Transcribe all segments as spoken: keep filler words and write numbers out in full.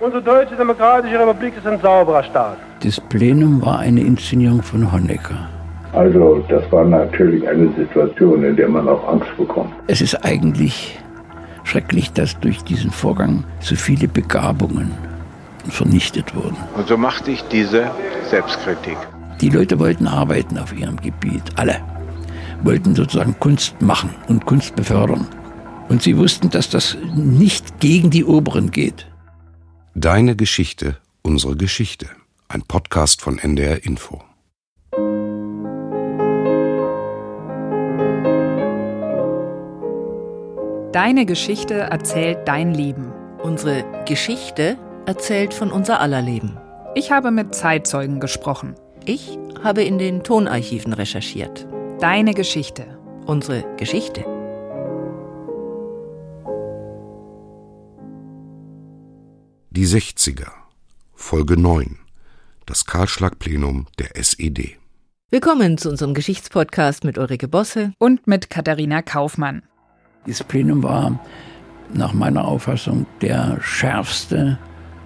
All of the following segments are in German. Unsere Deutsche Demokratische Republik ist ein sauberer Staat. Das Plenum war eine Inszenierung von Honecker. Also das war natürlich eine Situation, in der man auch Angst bekommt. Es ist eigentlich schrecklich, dass durch diesen Vorgang so viele Begabungen vernichtet wurden. Und so machte ich diese Selbstkritik. Die Leute wollten arbeiten auf ihrem Gebiet, alle. Wollten sozusagen Kunst machen und Kunst befördern. Und sie wussten, dass das nicht gegen die Oberen geht. Deine Geschichte, unsere Geschichte. Ein Podcast von N D R Info. Deine Geschichte erzählt dein Leben. Unsere Geschichte erzählt von unser aller Leben. Ich habe mit Zeitzeugen gesprochen. Ich habe in den Tonarchiven recherchiert. Deine Geschichte. Unsere Geschichte. Die sechziger, Folge neun. Das Kahlschlag-Plenum der S E D. Willkommen zu unserem Geschichtspodcast mit Ulrike Bosse und mit Katharina Kaufmann. Das Plenum war nach meiner Auffassung der schärfste,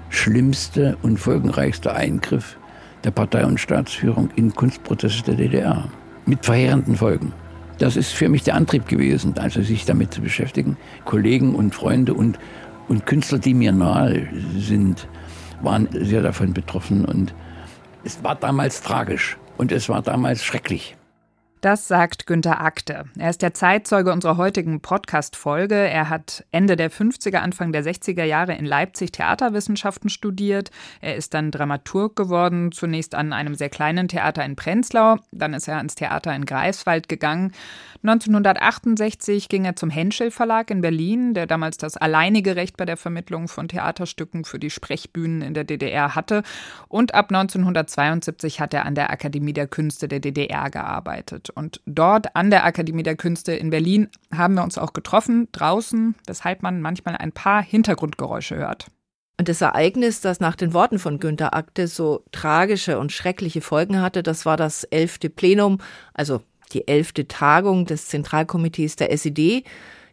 schlimmste und folgenreichste Eingriff der Partei- und Staatsführung in Kunstprozesse der D D R. Mit verheerenden Folgen. Das ist für mich der Antrieb gewesen, also sich damit zu beschäftigen. Kollegen und Freunde und, und Künstler, die mir nahe sind, waren sehr davon betroffen. Und es war damals tragisch und es war damals schrecklich. Das sagt Günter Agde. Er ist der Zeitzeuge unserer heutigen Podcast-Folge. Er hat Ende der fünfziger, Anfang der sechziger Jahre in Leipzig Theaterwissenschaften studiert. Er ist dann Dramaturg geworden, zunächst an einem sehr kleinen Theater in Prenzlau. Dann ist er ans Theater in Greifswald gegangen. neunzehnhundertachtundsechzig ging er zum Henschel Verlag in Berlin, der damals das alleinige Recht bei der Vermittlung von Theaterstücken für die Sprechbühnen in der D D R hatte. Und ab neunzehnhundertzweiundsiebzig hat er an der Akademie der Künste der D D R gearbeitet. Und dort an der Akademie der Künste in Berlin haben wir uns auch getroffen, draußen, weshalb man manchmal ein paar Hintergrundgeräusche hört. Und das Ereignis, das nach den Worten von Günter Agde so tragische und schreckliche Folgen hatte, das war das elfte Plenum, also die elfte Tagung des Zentralkomitees der S E D.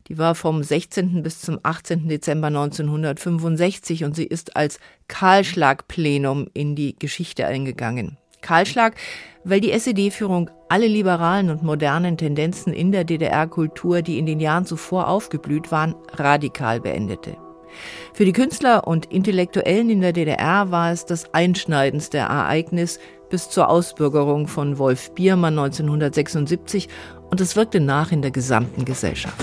Die war vom sechzehnten bis zum achtzehnten Dezember neunzehnhundertfünfundsechzig und sie ist als Kahlschlag-Plenum in die Geschichte eingegangen. Kahlschlag, weil die S E D-Führung alle liberalen und modernen Tendenzen in der D D R-Kultur, die in den Jahren zuvor aufgeblüht waren, radikal beendete. Für die Künstler und Intellektuellen in der D D R war es das einschneidendste Ereignis bis zur Ausbürgerung von Wolf Biermann neunzehnhundertsechsundsiebzig und es wirkte nach in der gesamten Gesellschaft.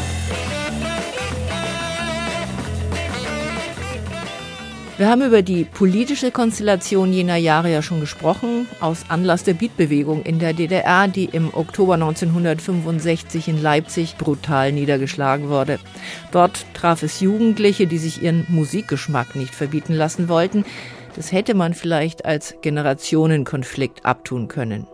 Wir haben über die politische Konstellation jener Jahre ja schon gesprochen, aus Anlass der Beatbewegung in der D D R, die im Oktober neunzehnhundertfünfundsechzig in Leipzig brutal niedergeschlagen wurde. Dort traf es Jugendliche, die sich ihren Musikgeschmack nicht verbieten lassen wollten. Das hätte man vielleicht als Generationenkonflikt abtun können.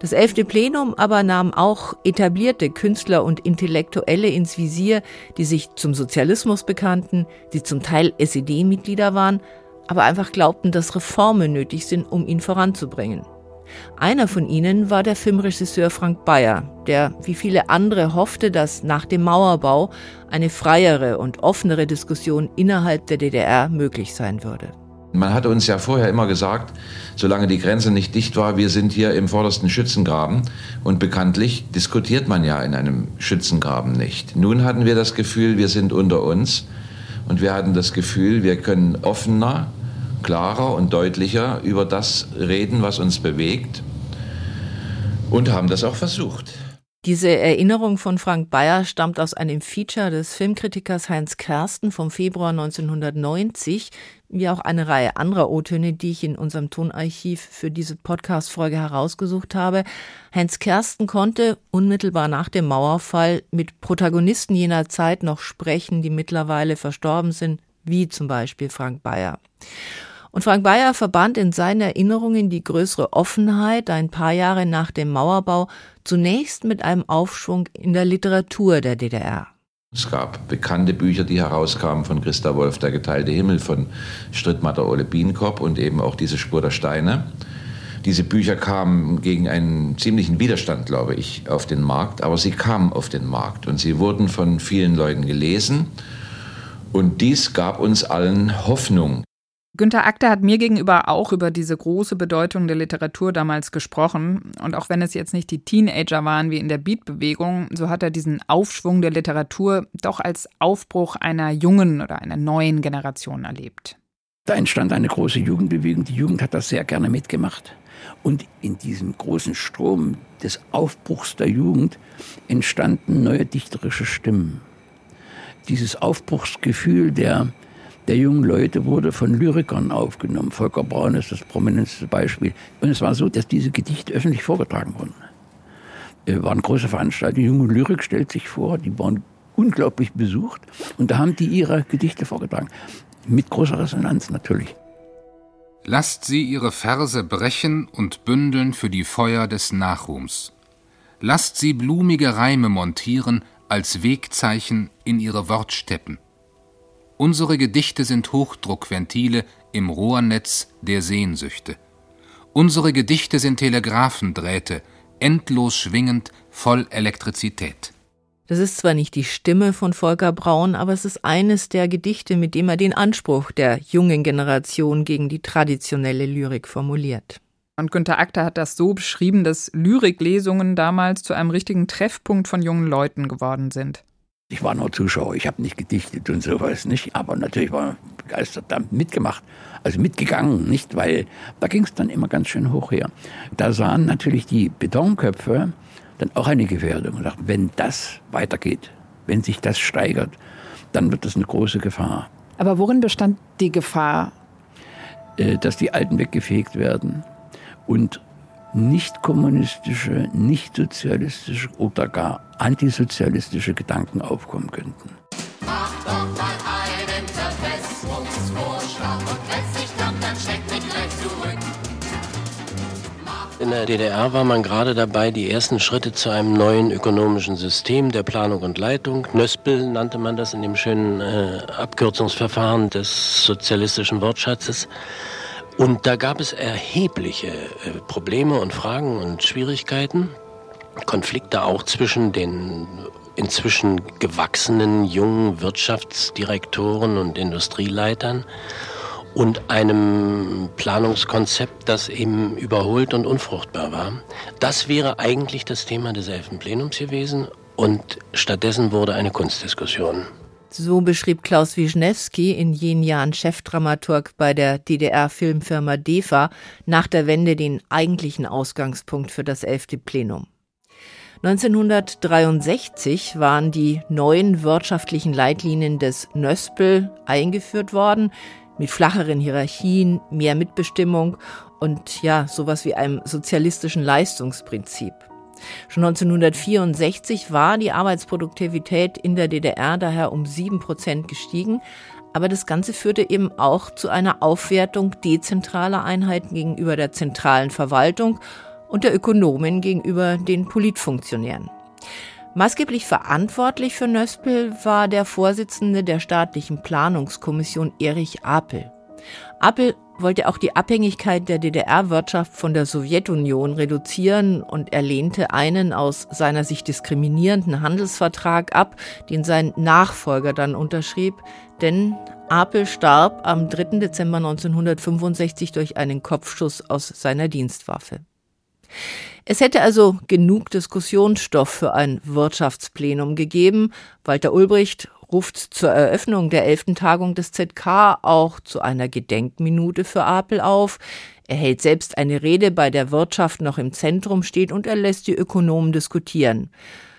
Das elfte Plenum aber nahm auch etablierte Künstler und Intellektuelle ins Visier, die sich zum Sozialismus bekannten, die zum Teil S E D-Mitglieder waren, aber einfach glaubten, dass Reformen nötig sind, um ihn voranzubringen. Einer von ihnen war der Filmregisseur Frank Beyer, der wie viele andere hoffte, dass nach dem Mauerbau eine freiere und offenere Diskussion innerhalb der D D R möglich sein würde. Man hatte uns ja vorher immer gesagt, solange die Grenze nicht dicht war, wir sind hier im vordersten Schützengraben. Und bekanntlich diskutiert man ja in einem Schützengraben nicht. Nun hatten wir das Gefühl, wir sind unter uns. Und wir hatten das Gefühl, wir können offener, klarer und deutlicher über das reden, was uns bewegt. Und haben das auch versucht. Diese Erinnerung von Frank Beyer stammt aus einem Feature des Filmkritikers Heinz Kersten vom Februar neunzehnhundertneunzig, wie auch eine Reihe anderer O-Töne, die ich in unserem Tonarchiv für diese Podcast-Folge herausgesucht habe. Heinz Kersten konnte unmittelbar nach dem Mauerfall mit Protagonisten jener Zeit noch sprechen, die mittlerweile verstorben sind, wie zum Beispiel Frank Beyer. Und Frank Beyer verband in seinen Erinnerungen die größere Offenheit ein paar Jahre nach dem Mauerbau zunächst mit einem Aufschwung in der Literatur der D D R. Es gab bekannte Bücher, die herauskamen von Christa Wolf, Der geteilte Himmel, von Strittmatter Ole Bienkop und eben auch diese Spur der Steine. Diese Bücher kamen gegen einen ziemlichen Widerstand, glaube ich, auf den Markt, aber sie kamen auf den Markt und sie wurden von vielen Leuten gelesen und dies gab uns allen Hoffnung. Günter Agde hat mir gegenüber auch über diese große Bedeutung der Literatur damals gesprochen. Und auch wenn es jetzt nicht die Teenager waren wie in der Beat-Bewegung, so hat er diesen Aufschwung der Literatur doch als Aufbruch einer jungen oder einer neuen Generation erlebt. Da entstand eine große Jugendbewegung. Die Jugend hat das sehr gerne mitgemacht. Und in diesem großen Strom des Aufbruchs der Jugend entstanden neue dichterische Stimmen. Dieses Aufbruchsgefühl der Der jungen Leute wurde von Lyrikern aufgenommen. Volker Braun ist das prominenteste Beispiel. Und es war so, dass diese Gedichte öffentlich vorgetragen wurden. Es waren große Veranstaltungen. Die junge Lyrik stellt sich vor, die waren unglaublich besucht. Und da haben die ihre Gedichte vorgetragen. Mit großer Resonanz natürlich. Lasst sie ihre Verse brechen und bündeln für die Feuer des Nachruhms. Lasst sie blumige Reime montieren als Wegzeichen in ihre Wortsteppen. Unsere Gedichte sind Hochdruckventile im Rohrnetz der Sehnsüchte. Unsere Gedichte sind Telegraphendrähte, endlos schwingend, voll Elektrizität. Das ist zwar nicht die Stimme von Volker Braun, aber es ist eines der Gedichte, mit dem er den Anspruch der jungen Generation gegen die traditionelle Lyrik formuliert. Und Günter Agde hat das so beschrieben, dass Lyriklesungen damals zu einem richtigen Treffpunkt von jungen Leuten geworden sind. Ich war nur Zuschauer, ich habe nicht gedichtet und sowas nicht, aber natürlich war ich begeistert, damit mitgemacht, also mitgegangen, nicht, weil da ging es dann immer ganz schön hoch her. Da sahen natürlich die Betonköpfe dann auch eine Gefährdung und dachten, wenn das weitergeht, wenn sich das steigert, dann wird das eine große Gefahr. Aber worin bestand die Gefahr? Dass die Alten weggefegt werden und nicht kommunistische, nicht sozialistische oder gar antisozialistische Gedanken aufkommen könnten. Mach doch mal einen Verbesserungsvorschlag und wenn's nicht klappt, dann steckt mich gleich zurück. In der D D R war man gerade dabei, die ersten Schritte zu einem neuen ökonomischen System der Planung und Leitung, Nöspel nannte man das in dem schönen äh, Abkürzungsverfahren des sozialistischen Wortschatzes. Und da gab es erhebliche Probleme und Fragen und Schwierigkeiten, Konflikte auch zwischen den inzwischen gewachsenen jungen Wirtschaftsdirektoren und Industrieleitern und einem Planungskonzept, das eben überholt und unfruchtbar war. Das wäre eigentlich das Thema des Elfenplenums gewesen und stattdessen wurde eine Kunstdiskussion. So beschrieb Klaus Wischnewski, in jenen Jahren Chefdramaturg bei der D D R-Filmfirma DEFA, nach der Wende den eigentlichen Ausgangspunkt für das elfte Plenum. neunzehnhundertdreiundsechzig waren die neuen wirtschaftlichen Leitlinien des Nöspel eingeführt worden, mit flacheren Hierarchien, mehr Mitbestimmung und ja, sowas wie einem sozialistischen Leistungsprinzip. Schon neunzehnhundertvierundsechzig war die Arbeitsproduktivität in der D D R daher um sieben Prozent gestiegen, aber das Ganze führte eben auch zu einer Aufwertung dezentraler Einheiten gegenüber der zentralen Verwaltung und der Ökonomen gegenüber den Politfunktionären. Maßgeblich verantwortlich für Nöspel war der Vorsitzende der staatlichen Planungskommission Erich Apel. Apel wollte auch die Abhängigkeit der D D R-Wirtschaft von der Sowjetunion reduzieren und er lehnte einen aus seiner Sicht diskriminierenden Handelsvertrag ab, den sein Nachfolger dann unterschrieb, denn Apel starb am dritten Dezember neunzehnhundertfünfundsechzig durch einen Kopfschuss aus seiner Dienstwaffe. Es hätte also genug Diskussionsstoff für ein Wirtschaftsplenum gegeben. Walter Ulbricht ruft zur Eröffnung der elften Tagung des Z K auch zu einer Gedenkminute für Apel auf. Er hält selbst eine Rede, bei der Wirtschaft noch im Zentrum steht und er lässt die Ökonomen diskutieren.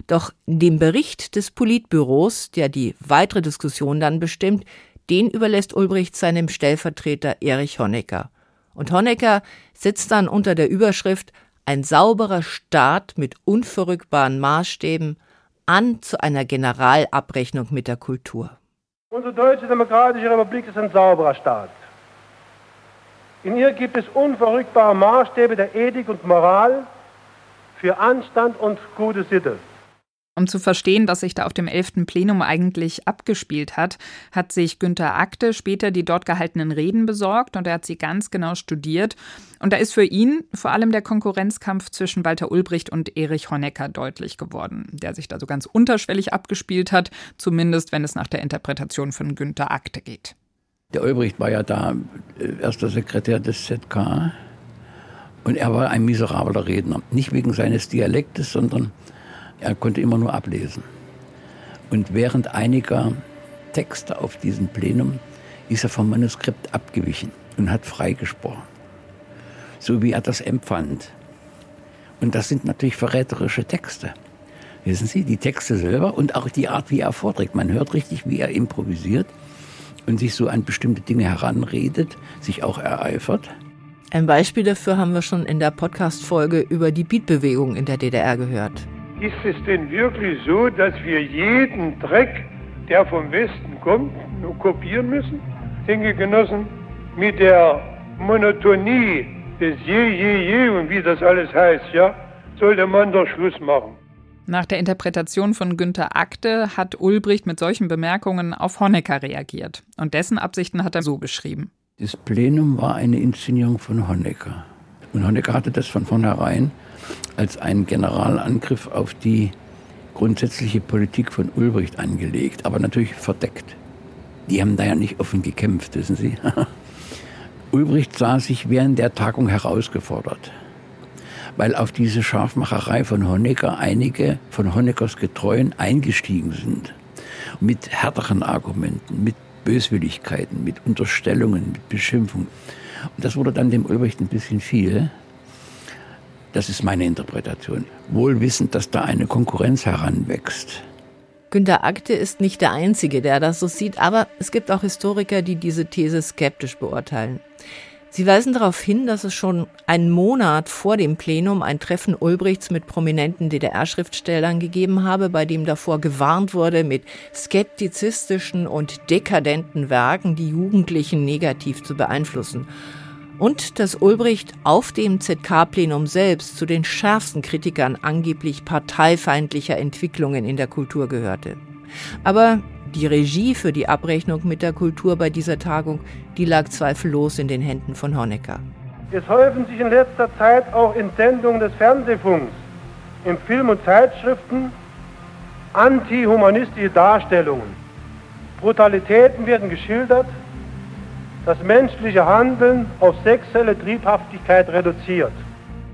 Doch den Bericht des Politbüros, der die weitere Diskussion dann bestimmt, den überlässt Ulbricht seinem Stellvertreter Erich Honecker. Und Honecker sitzt dann unter der Überschrift »Ein sauberer Staat mit unverrückbaren Maßstäben« an zu einer Generalabrechnung mit der Kultur. Unsere Deutsche Demokratische Republik ist ein sauberer Staat. In ihr gibt es unverrückbare Maßstäbe der Ethik und Moral für Anstand und gute Sitte. Um zu verstehen, was sich da auf dem elften Plenum eigentlich abgespielt hat, hat sich Günter Agde später die dort gehaltenen Reden besorgt und er hat sie ganz genau studiert. Und da ist für ihn vor allem der Konkurrenzkampf zwischen Walter Ulbricht und Erich Honecker deutlich geworden, der sich da so ganz unterschwellig abgespielt hat, zumindest wenn es nach der Interpretation von Günter Agde geht. Der Ulbricht war ja da erster Sekretär des Z K. Und er war ein miserabler Redner. Nicht wegen seines Dialektes, sondern er konnte immer nur ablesen. Und während einiger Texte auf diesem Plenum ist er vom Manuskript abgewichen und hat freigesprochen. So wie er das empfand. Und das sind natürlich verräterische Texte. Wissen Sie, die Texte selber und auch die Art, wie er vorträgt. Man hört richtig, wie er improvisiert und sich so an bestimmte Dinge heranredet, sich auch ereifert. Ein Beispiel dafür haben wir schon in der Podcast-Folge über die Beatbewegung in der D D R gehört. Ist es denn wirklich so, dass wir jeden Dreck, der vom Westen kommt, nur kopieren müssen? Denke, Genossen, mit der Monotonie des Je, Je, Je und wie das alles heißt, ja, sollte man doch Schluss machen. Nach der Interpretation von Günter Agde hat Ulbricht mit solchen Bemerkungen auf Honecker reagiert. Und dessen Absichten hat er so beschrieben. Das Plenum war eine Inszenierung von Honecker. Und Honecker hatte das von vornherein als einen Generalangriff auf die grundsätzliche Politik von Ulbricht angelegt, aber natürlich verdeckt. Die haben da ja nicht offen gekämpft, wissen Sie. Ulbricht sah sich während der Tagung herausgefordert, weil auf diese Scharfmacherei von Honecker einige von Honeckers Getreuen eingestiegen sind. Mit härteren Argumenten, mit Böswilligkeiten, mit Unterstellungen, mit Beschimpfungen. Und das wurde dann dem Ulbricht ein bisschen viel. Das ist meine Interpretation. Wohl wissend, dass da eine Konkurrenz heranwächst. Günter Agde ist nicht der Einzige, der das so sieht, aber es gibt auch Historiker, die diese These skeptisch beurteilen. Sie weisen darauf hin, dass es schon einen Monat vor dem Plenum ein Treffen Ulbrichts mit prominenten D D R-Schriftstellern gegeben habe, bei dem davor gewarnt wurde, mit skeptizistischen und dekadenten Werken die Jugendlichen negativ zu beeinflussen. Und dass Ulbricht auf dem Z K-Plenum selbst zu den schärfsten Kritikern angeblich parteifeindlicher Entwicklungen in der Kultur gehörte. Aber die Regie für die Abrechnung mit der Kultur bei dieser Tagung, die lag zweifellos in den Händen von Honecker. Es häufen sich in letzter Zeit auch in Sendungen des Fernsehfunks, im Film und Zeitschriften antihumanistische Darstellungen. Brutalitäten werden geschildert, das menschliche Handeln auf sexuelle Triebhaftigkeit reduziert.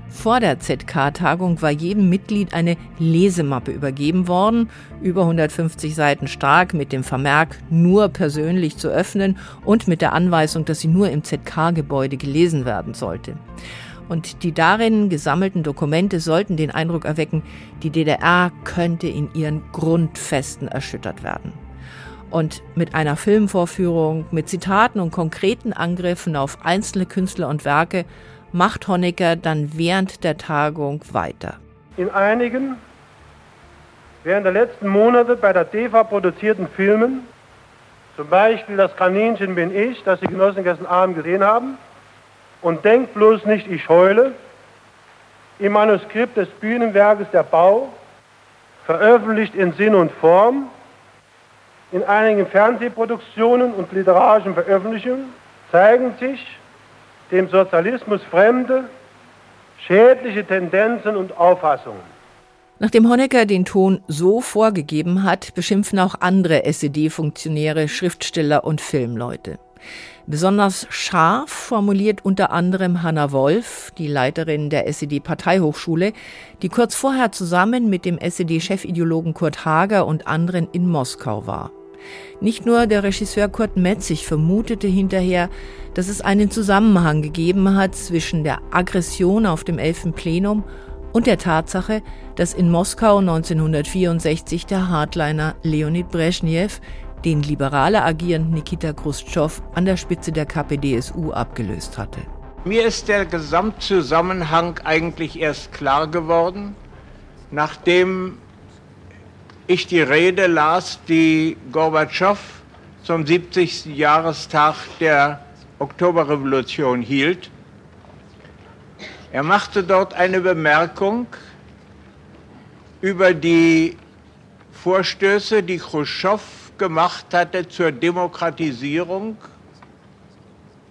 Vor der Z K-Tagung war jedem Mitglied eine Lesemappe übergeben worden, über hundertfünfzig Seiten stark, mit dem Vermerk, nur persönlich zu öffnen und mit der Anweisung, dass sie nur im Z K-Gebäude gelesen werden sollte. Und die darin gesammelten Dokumente sollten den Eindruck erwecken, die D D R könnte in ihren Grundfesten erschüttert werden. Und mit einer Filmvorführung, mit Zitaten und konkreten Angriffen auf einzelne Künstler und Werke macht Honecker dann während der Tagung weiter. In einigen während der letzten Monate bei der DEFA produzierten Filmen, zum Beispiel Das Kaninchen bin ich, das die Genossen gestern Abend gesehen haben, und Denkt bloß nicht, ich heule, im Manuskript des Bühnenwerkes Der Bau, veröffentlicht in Sinn und Form, in einigen Fernsehproduktionen und literarischen Veröffentlichungen zeigen sich dem Sozialismus fremde, schädliche Tendenzen und Auffassungen. Nachdem Honecker den Ton so vorgegeben hat, beschimpfen auch andere S E D-Funktionäre, Schriftsteller und Filmleute. Besonders scharf formuliert unter anderem Hanna Wolf, die Leiterin der S E D-Parteihochschule, die kurz vorher zusammen mit dem S E D-Chefideologen Kurt Hager und anderen in Moskau war. Nicht nur der Regisseur Kurt Maetzig vermutete hinterher, dass es einen Zusammenhang gegeben hat zwischen der Aggression auf dem elften Plenum und der Tatsache, dass in Moskau neunzehnhundertvierundsechzig der Hardliner Leonid Brezhnev den liberaler agierenden Nikita Chruschtschow an der Spitze der K P D S U abgelöst hatte. Mir ist der Gesamtzusammenhang eigentlich erst klar geworden, nachdem ich die Rede las, die Gorbatschow zum siebzigsten Jahrestag der Oktoberrevolution hielt. Er machte dort eine Bemerkung über die Vorstöße, die Chruschtschow gemacht hatte zur Demokratisierung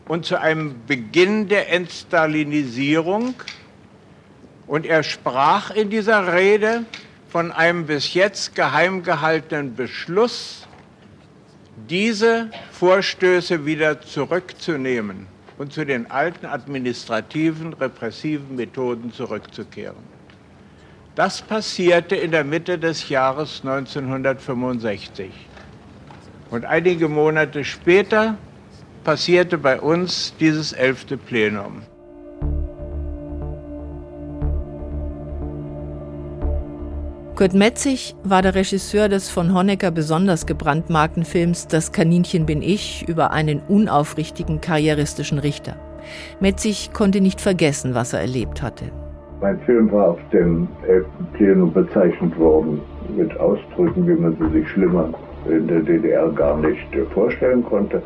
und zu einem Beginn der Entstalinisierung. Und er sprach in dieser Rede von einem bis jetzt geheim gehaltenen Beschluss, diese Vorstöße wieder zurückzunehmen. und zu den alten administrativen, repressiven Methoden zurückzukehren. Das passierte in der Mitte des Jahres neunzehnhundertfünfundsechzig. Und einige Monate später passierte bei uns dieses elfte Plenum. Kurt Maetzig war der Regisseur des von Honecker besonders gebrandmarkten Films Das Kaninchen bin ich über einen unaufrichtigen karrieristischen Richter. Maetzig konnte nicht vergessen, was er erlebt hatte. Mein Film war auf dem elften Plenum bezeichnet worden mit Ausdrücken, wie man sie sich schlimmer in der D D R gar nicht vorstellen konnte.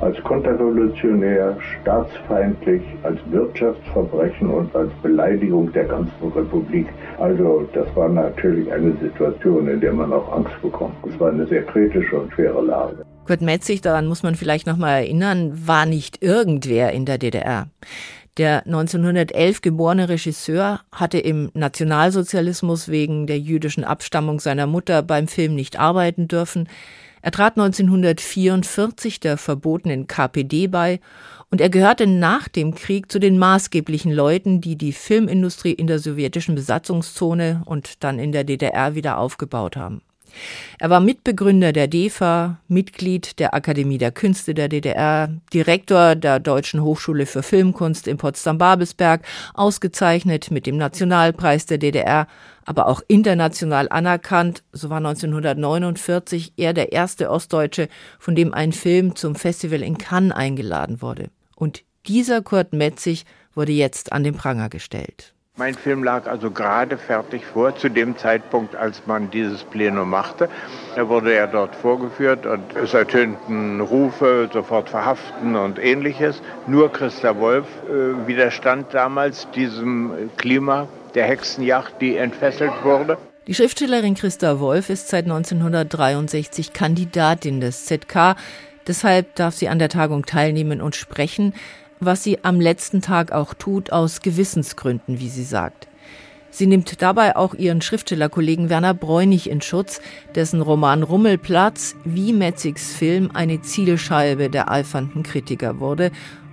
Als konterrevolutionär, staatsfeindlich, als Wirtschaftsverbrechen und als Beleidigung der ganzen Republik. Also das war natürlich eine Situation, in der man auch Angst bekommt. Es war eine sehr kritische und schwere Lage. Kurt Maetzig, daran muss man vielleicht noch mal erinnern, war nicht irgendwer in der D D R. Der neunzehnhundertelf geborene Regisseur hatte im Nationalsozialismus wegen der jüdischen Abstammung seiner Mutter beim Film nicht arbeiten dürfen. Er trat neunzehnhundertvierundvierzig der verbotenen K P D bei und er gehörte nach dem Krieg zu den maßgeblichen Leuten, die die Filmindustrie in der sowjetischen Besatzungszone und dann in der D D R wieder aufgebaut haben. Er war Mitbegründer der DEFA, Mitglied der Akademie der Künste der D D R, Direktor der Deutschen Hochschule für Filmkunst in Potsdam-Babelsberg, ausgezeichnet mit dem Nationalpreis der D D R, aber auch international anerkannt. So war neunzehnhundertneunundvierzig er der erste Ostdeutsche, von dem ein Film zum Festival in Cannes eingeladen wurde. Und dieser Kurt Maetzig wurde jetzt an den Pranger gestellt. Mein Film lag also gerade fertig vor, zu dem Zeitpunkt, als man dieses Plenum machte. Da wurde er dort vorgeführt und es ertönten Rufe, sofort verhaften und ähnliches. Nur Christa Wolf äh, widerstand damals diesem Klima der Hexenjagd, die entfesselt wurde. Die Schriftstellerin Christa Wolf ist seit neunzehnhundertdreiundsechzig Kandidatin des Z K. Deshalb darf sie an der Tagung teilnehmen und sprechen, was sie am letzten Tag auch tut, aus Gewissensgründen, wie sie sagt. Sie nimmt dabei auch ihren Schriftstellerkollegen Werner Bräunig in Schutz, dessen Roman Rummelplatz wie Mätzigs Film eine Zielscheibe der eifernden Kritiker wurde,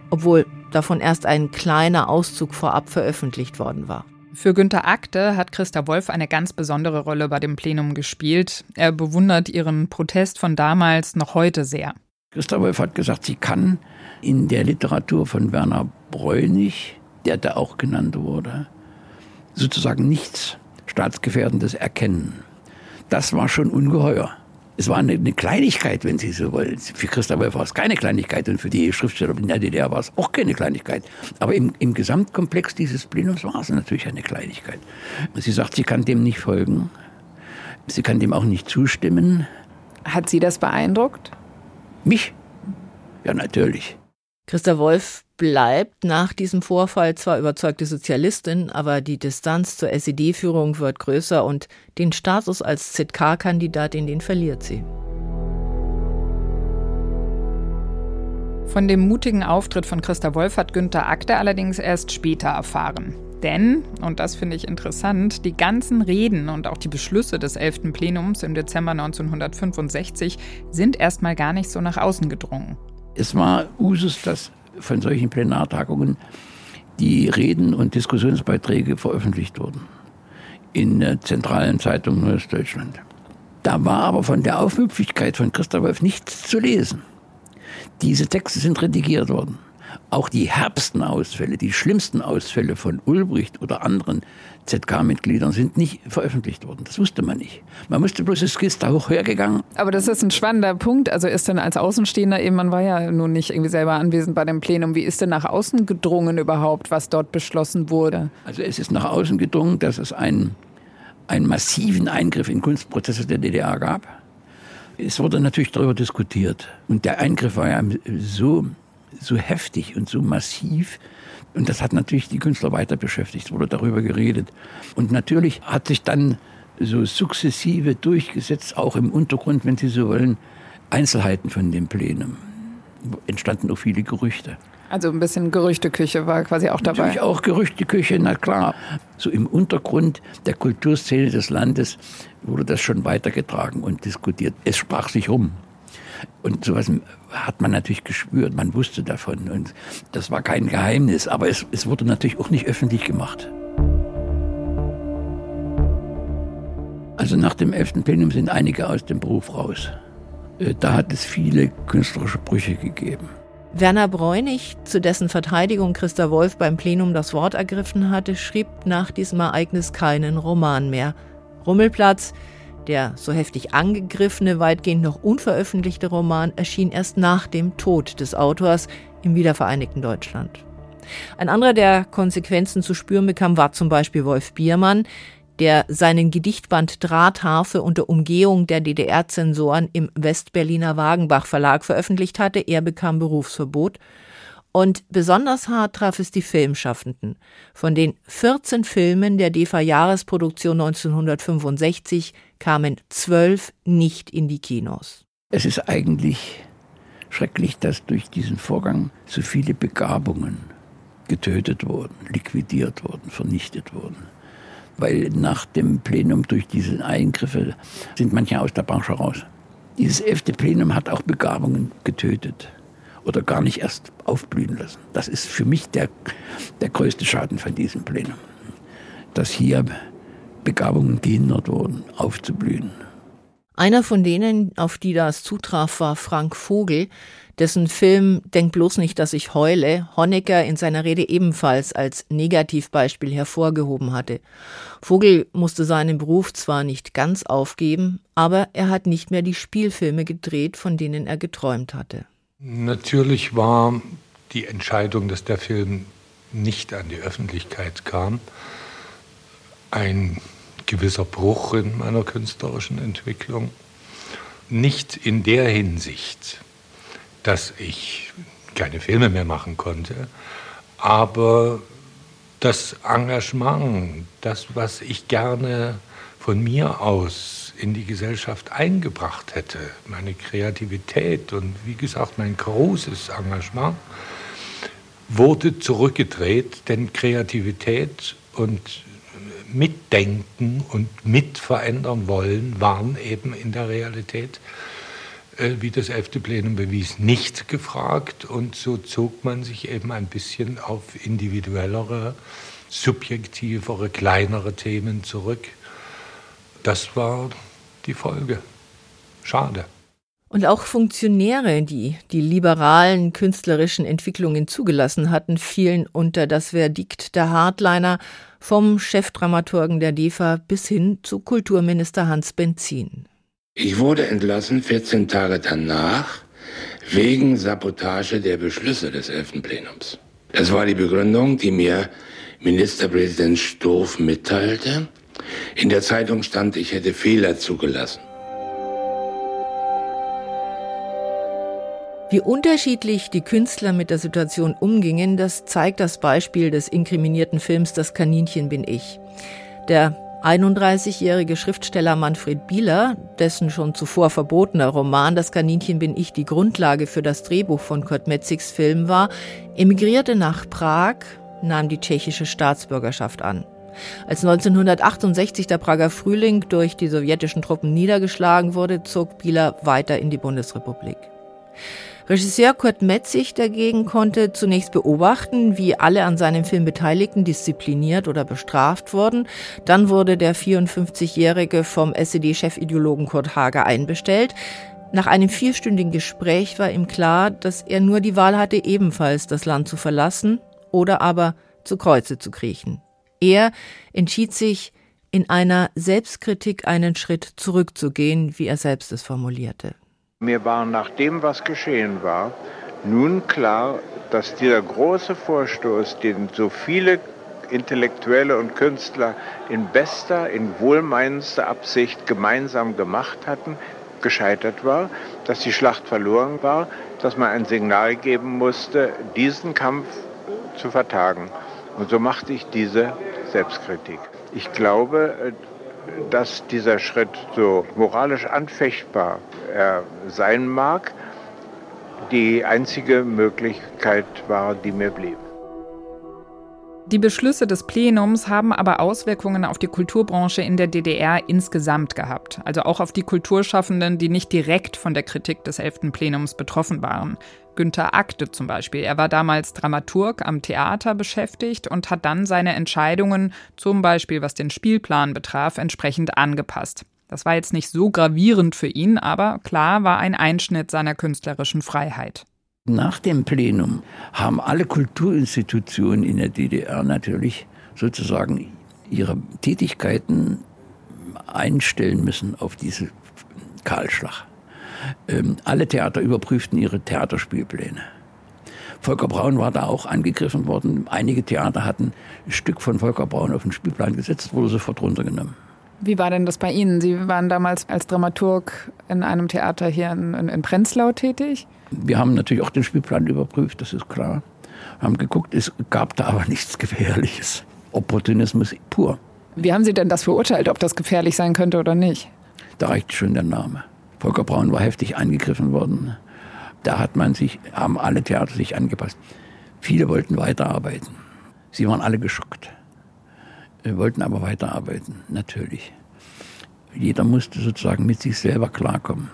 obwohl davon erst ein kleiner Auszug vorab veröffentlicht worden war. Für Günter Agde hat Christa Wolf eine ganz besondere Rolle bei dem Plenum gespielt. Er bewundert ihren Protest von damals noch heute sehr. Christa Wolf hat gesagt, sie kann in der Literatur von Werner Bräunig, der da auch genannt wurde, sozusagen nichts Staatsgefährdendes erkennen. Das war schon ungeheuer. Es war eine, eine Kleinigkeit, wenn Sie so wollen. Für Christa Wolf war es keine Kleinigkeit und für die Schriftsteller in der D D R war es auch keine Kleinigkeit. Aber im, im Gesamtkomplex dieses Plenums war es natürlich eine Kleinigkeit. Sie sagt, sie kann dem nicht folgen. Sie kann dem auch nicht zustimmen. Hat Sie das beeindruckt? Mich? Ja, natürlich. Christa Wolf bleibt nach diesem Vorfall zwar überzeugte Sozialistin, aber die Distanz zur S E D-Führung wird größer und den Status als Z K-Kandidatin, den verliert sie. Von dem mutigen Auftritt von Christa Wolf hat Günter Agde allerdings erst später erfahren. Denn, und das finde ich interessant, die ganzen Reden und auch die Beschlüsse des elften Plenums im Dezember neunzehnhundertfünfundsechzig sind erstmal gar nicht so nach außen gedrungen. Es war Usus, dass von solchen Plenartagungen die Reden und Diskussionsbeiträge veröffentlicht wurden in der zentralen Zeitung Neues Deutschland. Da war aber von der Aufmüpfigkeit von Christa Wolf nichts zu lesen. Diese Texte sind redigiert worden. Auch die herbsten Ausfälle, die schlimmsten Ausfälle von Ulbricht oder anderen Z K-Mitgliedern sind nicht veröffentlicht worden. Das wusste man nicht. Man musste bloß das Kiste hoch hergegangen. Aber das ist ein spannender Punkt. Also ist denn als Außenstehender eben, man war ja nun nicht irgendwie selber anwesend bei dem Plenum. Wie ist denn nach außen gedrungen überhaupt, was dort beschlossen wurde? Also es ist nach außen gedrungen, dass es einen, einen massiven Eingriff in Kunstprozesse der D D R gab. Es wurde natürlich darüber diskutiert. Und der Eingriff war ja so... so heftig und so massiv. Und das hat natürlich die Künstler weiter beschäftigt, es wurde darüber geredet. Und natürlich hat sich dann so sukzessive durchgesetzt, auch im Untergrund, wenn Sie so wollen, Einzelheiten von dem Plenum. Entstanden auch viele Gerüchte. Also ein bisschen Gerüchteküche war quasi auch dabei. Natürlich auch Gerüchteküche, na klar. So im Untergrund der Kulturszene des Landes wurde das schon weitergetragen und diskutiert. Es sprach sich rum. Und sowas hat man natürlich gespürt, man wusste davon und das war kein Geheimnis, aber es, es wurde natürlich auch nicht öffentlich gemacht. Also nach dem elften Plenum sind einige aus dem Beruf raus. Da hat es viele künstlerische Brüche gegeben. Werner Bräunig, zu dessen Verteidigung Christa Wolf beim Plenum das Wort ergriffen hatte, schrieb nach diesem Ereignis keinen Roman mehr. Rummelplatz, der so heftig angegriffene, weitgehend noch unveröffentlichte Roman, erschien erst nach dem Tod des Autors im wiedervereinigten Deutschland. Ein anderer, der Konsequenzen zu spüren bekam, war zum Beispiel Wolf Biermann, der seinen Gedichtband Drahtharfe unter Umgehung der D D R-Zensoren im Westberliner Wagenbach Verlag veröffentlicht hatte. Er bekam Berufsverbot. Und besonders hart traf es die Filmschaffenden. Von den vierzehn Filmen der D E F A-Jahresproduktion neunzehnhundertfünfundsechzig kamen zwölf nicht in die Kinos. Es ist eigentlich schrecklich, dass durch diesen Vorgang so viele Begabungen getötet wurden, liquidiert wurden, vernichtet wurden. Weil nach dem Plenum durch diese Eingriffe sind manche aus der Branche raus. Dieses elfte Plenum hat auch Begabungen getötet oder gar nicht erst aufblühen lassen. Das ist für mich der, der größte Schaden von diesem Plenum, dass hier Begabungen gehindert wurden, aufzublühen. Einer von denen, auf die das zutraf, war Frank Vogel, dessen Film »Denkt bloß nicht, dass ich heule« Honecker in seiner Rede ebenfalls als Negativbeispiel hervorgehoben hatte. Vogel musste seinen Beruf zwar nicht ganz aufgeben, aber er hat nicht mehr die Spielfilme gedreht, von denen er geträumt hatte. Natürlich war die Entscheidung, dass der Film nicht an die Öffentlichkeit kam, ein gewisser Bruch in meiner künstlerischen Entwicklung. Nicht in der Hinsicht, dass ich keine Filme mehr machen konnte, aber das Engagement, das, was ich gerne von mir aus in die Gesellschaft eingebracht hätte, meine Kreativität und wie gesagt mein großes Engagement, wurde zurückgedreht, denn Kreativität und Mitdenken und mitverändern wollen, waren eben in der Realität, äh, wie das elfte Plenum bewies, nicht gefragt. Und so zog man sich eben ein bisschen auf individuellere, subjektivere, kleinere Themen zurück. Das war die Folge. Schade. Und auch Funktionäre, die die liberalen künstlerischen Entwicklungen zugelassen hatten, fielen unter das Verdikt der Hardliner, vom Chefdramaturgen der D E F A bis hin zu Kulturminister Hans Benzin. Ich wurde entlassen vierzehn Tage danach wegen Sabotage der Beschlüsse des elften Plenums. Das war die Begründung, die mir Ministerpräsident Stoff mitteilte. In der Zeitung stand, ich hätte Fehler zugelassen. Wie unterschiedlich die Künstler mit der Situation umgingen, das zeigt das Beispiel des inkriminierten Films »Das Kaninchen bin ich«. Der einunddreißigjährige Schriftsteller Manfred Bieler, dessen schon zuvor verbotener Roman »Das Kaninchen bin ich« die Grundlage für das Drehbuch von Kurt Mätzigs Film war, emigrierte nach Prag, nahm die tschechische Staatsbürgerschaft an. Als neunzehnhundertachtundsechzig der Prager Frühling durch die sowjetischen Truppen niedergeschlagen wurde, zog Bieler weiter in die Bundesrepublik. Regisseur Kurt Maetzig dagegen konnte zunächst beobachten, wie alle an seinem Film Beteiligten diszipliniert oder bestraft wurden. Dann wurde der vierundfünfzigjährige vom S E D-Chefideologen Kurt Hager einbestellt. Nach einem vierstündigen Gespräch war ihm klar, dass er nur die Wahl hatte, ebenfalls das Land zu verlassen oder aber zu Kreuze zu kriechen. Er entschied sich, in einer Selbstkritik einen Schritt zurückzugehen, wie er selbst es formulierte. Mir war nach dem, was geschehen war, nun klar, dass dieser große Vorstoß, den so viele Intellektuelle und Künstler in bester, in wohlmeinendster Absicht gemeinsam gemacht hatten, gescheitert war, dass die Schlacht verloren war, dass man ein Signal geben musste, diesen Kampf zu vertagen. Und so machte ich diese Selbstkritik. Ich glaube, dass dieser Schritt, so moralisch anfechtbar er sein mag, die einzige Möglichkeit war, die mir blieb. Die Beschlüsse des Plenums haben aber Auswirkungen auf die Kulturbranche in der D D R insgesamt gehabt, also auch auf die Kulturschaffenden, die nicht direkt von der Kritik des elften Plenums betroffen waren. Günter Agde zum Beispiel, er war damals Dramaturg am Theater beschäftigt und hat dann seine Entscheidungen, zum Beispiel was den Spielplan betraf, entsprechend angepasst. Das war jetzt nicht so gravierend für ihn, aber klar war ein Einschnitt seiner künstlerischen Freiheit. Nach dem Plenum haben alle Kulturinstitutionen in der D D R natürlich sozusagen ihre Tätigkeiten einstellen müssen auf diesen Kahlschlag. Ähm, alle Theater überprüften ihre Theaterspielpläne. Volker Braun war da auch angegriffen worden. Einige Theater hatten ein Stück von Volker Braun auf den Spielplan gesetzt, wurde sofort runtergenommen. Wie war denn das bei Ihnen? Sie waren damals als Dramaturg in einem Theater hier in, in Prenzlau tätig? Wir haben natürlich auch den Spielplan überprüft, das ist klar. Wir haben geguckt, es gab da aber nichts Gefährliches. Opportunismus pur. Wie haben Sie denn das verurteilt, ob das gefährlich sein könnte oder nicht? Da reicht schon der Name. Volker Braun war heftig angegriffen worden. Da hat man sich, haben alle Theater sich angepasst. Viele wollten weiterarbeiten. Sie waren alle geschockt. Wir wollten aber weiterarbeiten, natürlich. Jeder musste sozusagen mit sich selber klarkommen,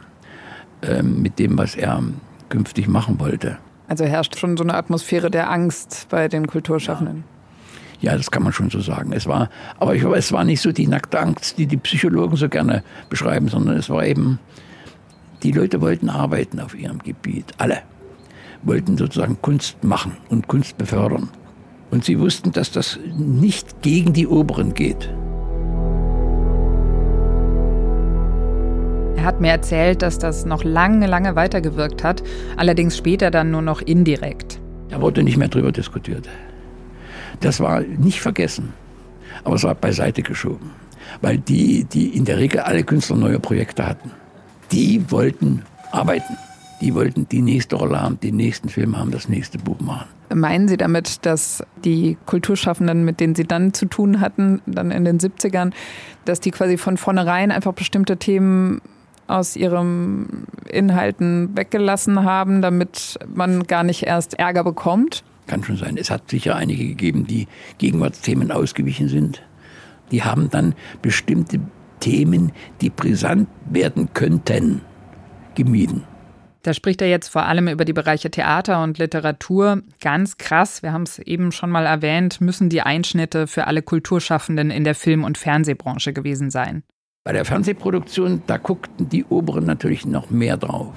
ähm, mit dem, was er künftig machen wollte. Also herrscht schon so eine Atmosphäre der Angst bei den Kulturschaffenden. Ja, ja, das kann man schon so sagen. Es war, aber ich, es war nicht so die nackte Angst, die die Psychologen so gerne beschreiben, sondern es war eben, die Leute wollten arbeiten auf ihrem Gebiet, alle wollten sozusagen Kunst machen und Kunst befördern. Und sie wussten, dass das nicht gegen die Oberen geht. Er hat mir erzählt, dass das noch lange, lange weitergewirkt hat, allerdings später dann nur noch indirekt. Da wurde nicht mehr drüber diskutiert. Das war nicht vergessen, aber es war beiseite geschoben. Weil die, die in der Regel alle Künstler neue Projekte hatten, die wollten arbeiten. Die wollten die nächste Rolle haben, den nächsten Film haben, das nächste Buch machen. Meinen Sie damit, dass die Kulturschaffenden, mit denen Sie dann zu tun hatten, dann in den siebzigern, dass die quasi von vornherein einfach bestimmte Themen aus ihren Inhalten weggelassen haben, damit man gar nicht erst Ärger bekommt? Kann schon sein. Es hat sicher einige gegeben, die Gegenwartsthemen ausgewichen sind. Die haben dann bestimmte Themen, die brisant werden könnten, gemieden. Da spricht er jetzt vor allem über die Bereiche Theater und Literatur. Ganz krass, wir haben es eben schon mal erwähnt, müssen die Einschnitte für alle Kulturschaffenden in der Film- und Fernsehbranche gewesen sein. Bei der Fernsehproduktion, da guckten die Oberen natürlich noch mehr drauf.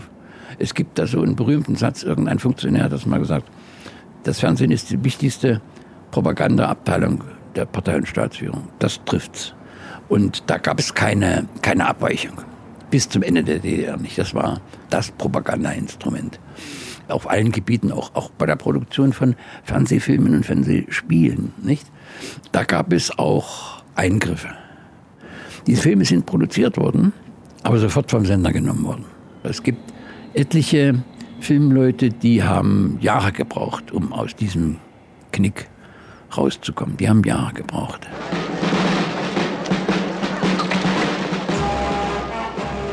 Es gibt da so einen berühmten Satz, irgendein Funktionär hat das mal gesagt, das Fernsehen ist die wichtigste Propagandaabteilung der Partei und Staatsführung. Das trifft's. Und da gab es keine, keine Abweichung. Bis zum Ende der D D R nicht. Das war das Propagandainstrument. Auf allen Gebieten, auch, auch bei der Produktion von Fernsehfilmen und Fernsehspielen, nicht? Da gab es auch Eingriffe. Die Filme sind produziert worden, aber sofort vom Sender genommen worden. Es gibt etliche Filmleute, die haben Jahre gebraucht, um aus diesem Knick rauszukommen. Die haben Jahre gebraucht.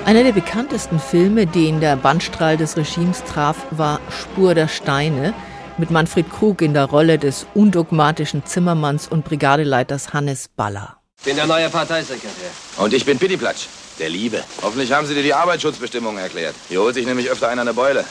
Einer der bekanntesten Filme, den der Bannstrahl des Regimes traf, war Spur der Steine mit Manfred Krug in der Rolle des undogmatischen Zimmermanns und Brigadeleiters Hannes Baller. Ich bin der neue Parteisekretär. Und ich bin Pittiplatsch, der Liebe. Hoffentlich haben Sie dir die Arbeitsschutzbestimmungen erklärt. Hier holt sich nämlich öfter einer eine Beule.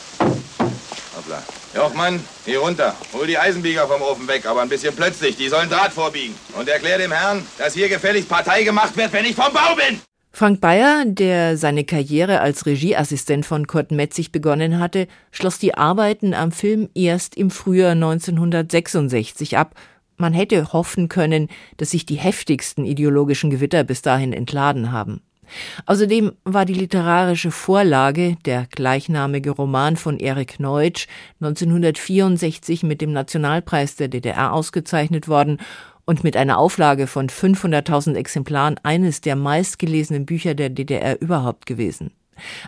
Hoppla. Jochmann, hier runter. Hol die Eisenbieger vom Ofen weg, aber ein bisschen plötzlich. Die sollen Draht vorbiegen. Und erklär dem Herrn, dass hier gefälligst Partei gemacht wird, wenn ich vom Bau bin. Frank Beyer, der seine Karriere als Regieassistent von Kurt Maetzig begonnen hatte, schloss die Arbeiten am Film erst im Frühjahr neunzehnhundertsechsundsechzig ab. Man hätte hoffen können, dass sich die heftigsten ideologischen Gewitter bis dahin entladen haben. Außerdem war die literarische Vorlage, der gleichnamige Roman von Erich Neutsch, neunzehnhundertvierundsechzig mit dem Nationalpreis der D D R ausgezeichnet worden und mit einer Auflage von fünfhunderttausend Exemplaren eines der meistgelesenen Bücher der D D R überhaupt gewesen.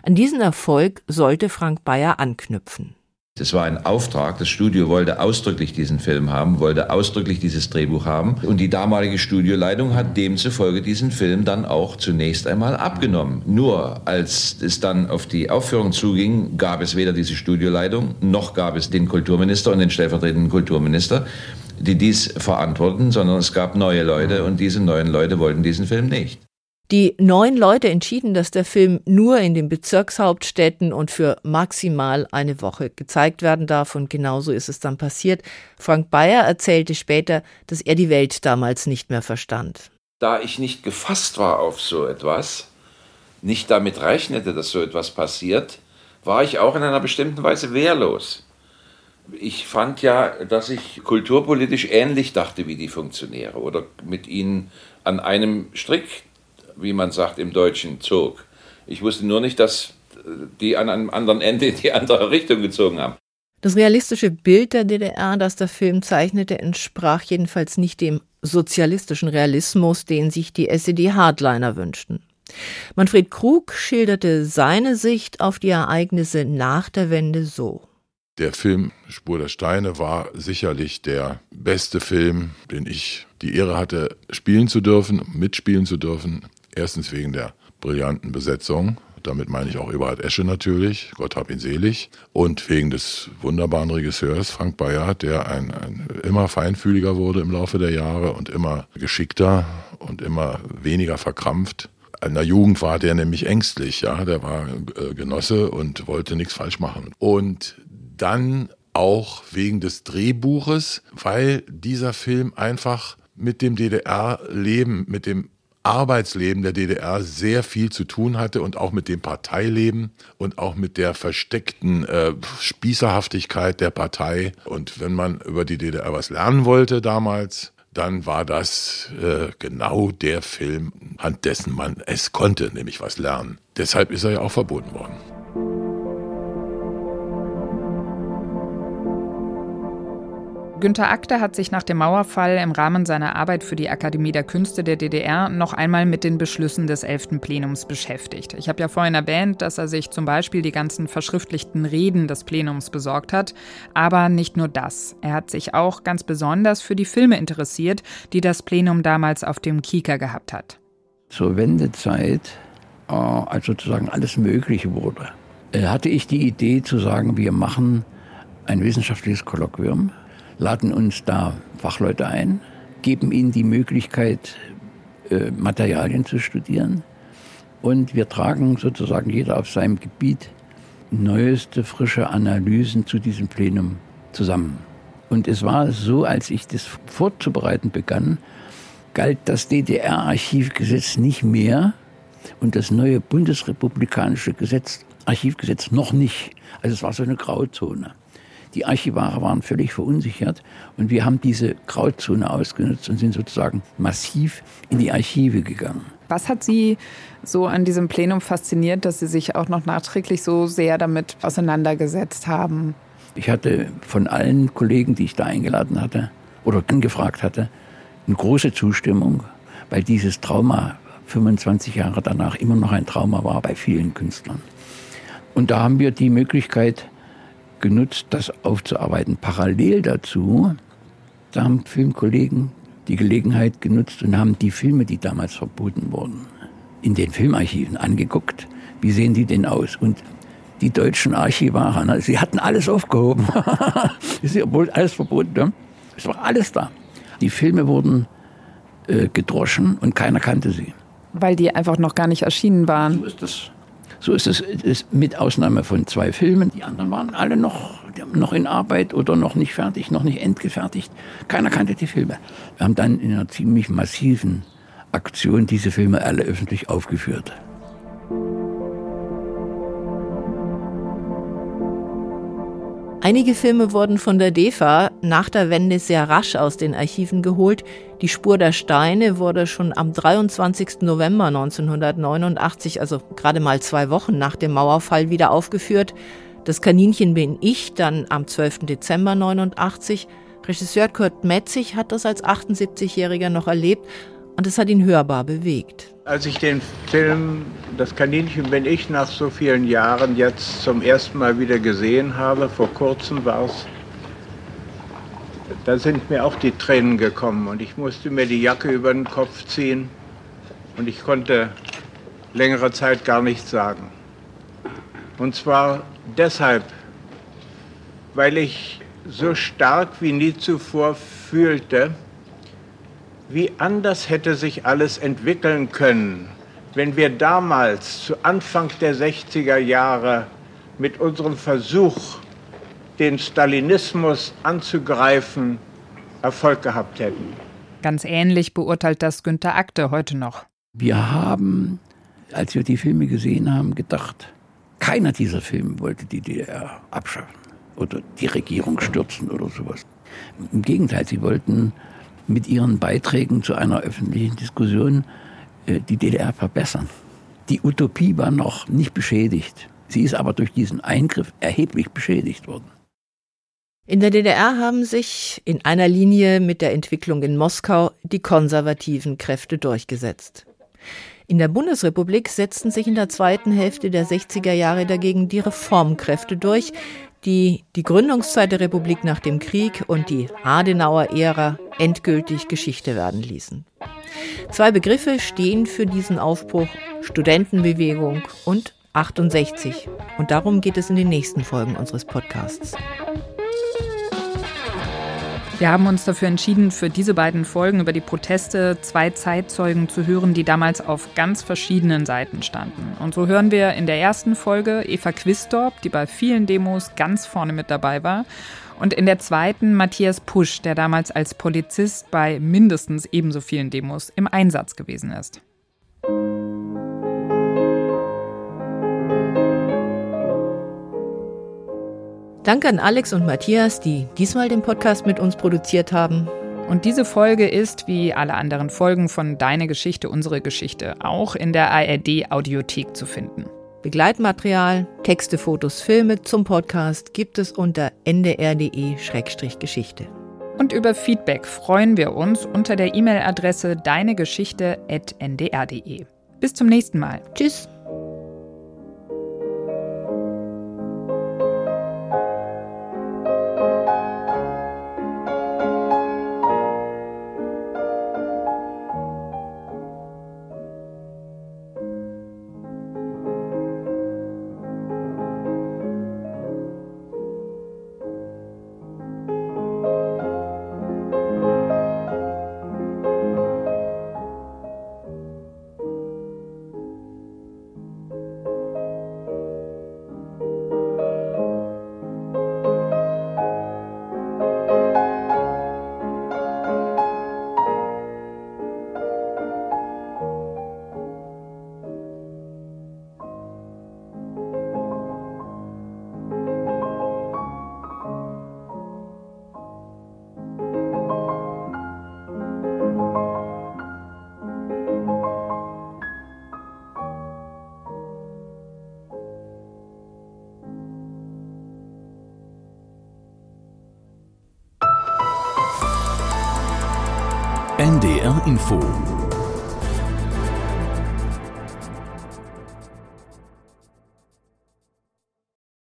An diesen Erfolg sollte Frank Beyer anknüpfen. Das war ein Auftrag. Das Studio wollte ausdrücklich diesen Film haben, wollte ausdrücklich dieses Drehbuch haben. Und die damalige Studioleitung hat demzufolge diesen Film dann auch zunächst einmal abgenommen. Nur als es dann auf die Aufführung zuging, gab es weder diese Studioleitung, noch gab es den Kulturminister und den stellvertretenden Kulturminister. die dies verantworten, sondern es gab neue Leute und diese neuen Leute wollten diesen Film nicht. Die neuen Leute entschieden, dass der Film nur in den Bezirkshauptstädten und für maximal eine Woche gezeigt werden darf. Und genauso ist es dann passiert. Frank Beyer erzählte später, dass er die Welt damals nicht mehr verstand. Da ich nicht gefasst war auf so etwas, nicht damit rechnete, dass so etwas passiert, war ich auch in einer bestimmten Weise wehrlos. Ich fand ja, dass ich kulturpolitisch ähnlich dachte wie die Funktionäre oder mit ihnen an einem Strick, wie man sagt im Deutschen, zog. Ich wusste nur nicht, dass die an einem anderen Ende in die andere Richtung gezogen haben. Das realistische Bild der D D R, das der Film zeichnete, entsprach jedenfalls nicht dem sozialistischen Realismus, den sich die S E D-Hardliner wünschten. Manfred Krug schilderte seine Sicht auf die Ereignisse nach der Wende so. Der Film Spur der Steine war sicherlich der beste Film, den ich die Ehre hatte, spielen zu dürfen, mitspielen zu dürfen. Erstens wegen der brillanten Besetzung, damit meine ich auch Eberhard Esche natürlich, Gott hab ihn selig, und wegen des wunderbaren Regisseurs Frank Beyer, der ein, ein immer feinfühliger wurde im Laufe der Jahre und immer geschickter und immer weniger verkrampft. In der Jugend war der nämlich ängstlich, ja, der war äh, Genosse und wollte nichts falsch machen. Und dann auch wegen des Drehbuches, weil dieser Film einfach mit dem D D R-Leben, mit dem Arbeitsleben der D D R sehr viel zu tun hatte und auch mit dem Parteileben und auch mit der versteckten äh, Spießerhaftigkeit der Partei. Und wenn man über die D D R was lernen wollte damals, dann war das äh, genau der Film, an dessen man es konnte, nämlich was lernen. Deshalb ist er ja auch verboten worden. Günter Agde hat sich nach dem Mauerfall im Rahmen seiner Arbeit für die Akademie der Künste der D D R noch einmal mit den Beschlüssen des elften Plenums beschäftigt. Ich habe ja vorhin erwähnt, dass er sich zum Beispiel die ganzen verschriftlichten Reden des Plenums besorgt hat. Aber nicht nur das. Er hat sich auch ganz besonders für die Filme interessiert, die das Plenum damals auf dem Kieker gehabt hat. Zur Wendezeit, als sozusagen alles Mögliche wurde, hatte ich die Idee zu sagen, wir machen ein wissenschaftliches Kolloquium, laden uns da Fachleute ein, geben ihnen die Möglichkeit, äh, Materialien zu studieren. Und wir tragen sozusagen jeder auf seinem Gebiet neueste, frische Analysen zu diesem Plenum zusammen. Und es war so, als ich das vorzubereiten begann, galt das D D R-Archivgesetz nicht mehr und das neue bundesrepublikanische Gesetz, Archivgesetz noch nicht. Also es war so eine Grauzone. Die Archivare waren völlig verunsichert und wir haben diese Grauzone ausgenutzt und sind sozusagen massiv in die Archive gegangen. Was hat Sie so an diesem Plenum fasziniert, dass Sie sich auch noch nachträglich so sehr damit auseinandergesetzt haben? Ich hatte von allen Kollegen, die ich da eingeladen hatte oder angefragt hatte, eine große Zustimmung, weil dieses Trauma fünfundzwanzig Jahre danach immer noch ein Trauma war bei vielen Künstlern. Und da haben wir die Möglichkeit genutzt, das aufzuarbeiten. Parallel dazu, da haben Filmkollegen die Gelegenheit genutzt und haben die Filme, die damals verboten wurden, in den Filmarchiven angeguckt. Wie sehen die denn aus? Und die deutschen Archivare, sie hatten alles aufgehoben. Es ist alles verboten. Ne? Es war alles da. Die Filme wurden äh, gedroschen und keiner kannte sie. Weil die einfach noch gar nicht erschienen waren. So ist das. So ist es, ist mit Ausnahme von zwei Filmen. Die anderen waren alle noch, noch in Arbeit oder noch nicht fertig, noch nicht endgefertigt. Keiner kannte die Filme. Wir haben dann in einer ziemlich massiven Aktion diese Filme alle öffentlich aufgeführt. Einige Filme wurden von der DEFA nach der Wende sehr rasch aus den Archiven geholt. Die Spur der Steine wurde schon am dreiundzwanzigsten November neunzehnhundertneunundachtzig, also gerade mal zwei Wochen nach dem Mauerfall, wieder aufgeführt. Das Kaninchen bin ich dann am zwölften Dezember neunundachtzig. Regisseur Kurt Maetzig hat das als achtundsiebzigjähriger noch erlebt und es hat ihn hörbar bewegt. Als ich den Film Das Kaninchen bin ich nach so vielen Jahren jetzt zum ersten Mal wieder gesehen habe, vor kurzem war es, da sind mir auch die Tränen gekommen und ich musste mir die Jacke über den Kopf ziehen und ich konnte längere Zeit gar nichts sagen. Und zwar deshalb, weil ich so stark wie nie zuvor fühlte, wie anders hätte sich alles entwickeln können, wenn wir damals zu Anfang der sechziger Jahre mit unserem Versuch, den Stalinismus anzugreifen, Erfolg gehabt hätten. Ganz ähnlich beurteilt das Günter Agde heute noch. Wir haben, als wir die Filme gesehen haben, gedacht, keiner dieser Filme wollte die D D R abschaffen oder die Regierung stürzen oder sowas. Im Gegenteil, sie wollten mit ihren Beiträgen zu einer öffentlichen Diskussion äh, die D D R verbessern. Die Utopie war noch nicht beschädigt. Sie ist aber durch diesen Eingriff erheblich beschädigt worden. In der D D R haben sich in einer Linie mit der Entwicklung in Moskau die konservativen Kräfte durchgesetzt. In der Bundesrepublik setzten sich in der zweiten Hälfte der sechziger Jahre dagegen die Reformkräfte durch, die die Gründungszeit der Republik nach dem Krieg und die Adenauer-Ära endgültig Geschichte werden ließen. Zwei Begriffe stehen für diesen Aufbruch: Studentenbewegung und achtundsechzig. Und darum geht es in den nächsten Folgen unseres Podcasts. Wir haben uns dafür entschieden, für diese beiden Folgen über die Proteste zwei Zeitzeugen zu hören, die damals auf ganz verschiedenen Seiten standen. Und so hören wir in der ersten Folge Eva Quistorp, die bei vielen Demos ganz vorne mit dabei war, und in der zweiten Matthias Pusch, der damals als Polizist bei mindestens ebenso vielen Demos im Einsatz gewesen ist. Danke an Alex und Matthias, die diesmal den Podcast mit uns produziert haben. Und diese Folge ist, wie alle anderen Folgen von Deine Geschichte, unsere Geschichte, auch in der A R D-Audiothek zu finden. Begleitmaterial, Texte, Fotos, Filme zum Podcast gibt es unter n d r punkt d e slash geschichte. Und über Feedback freuen wir uns unter der E-Mail-Adresse deinegeschichte at n d r punkt d e. Bis zum nächsten Mal. Tschüss. N D R Info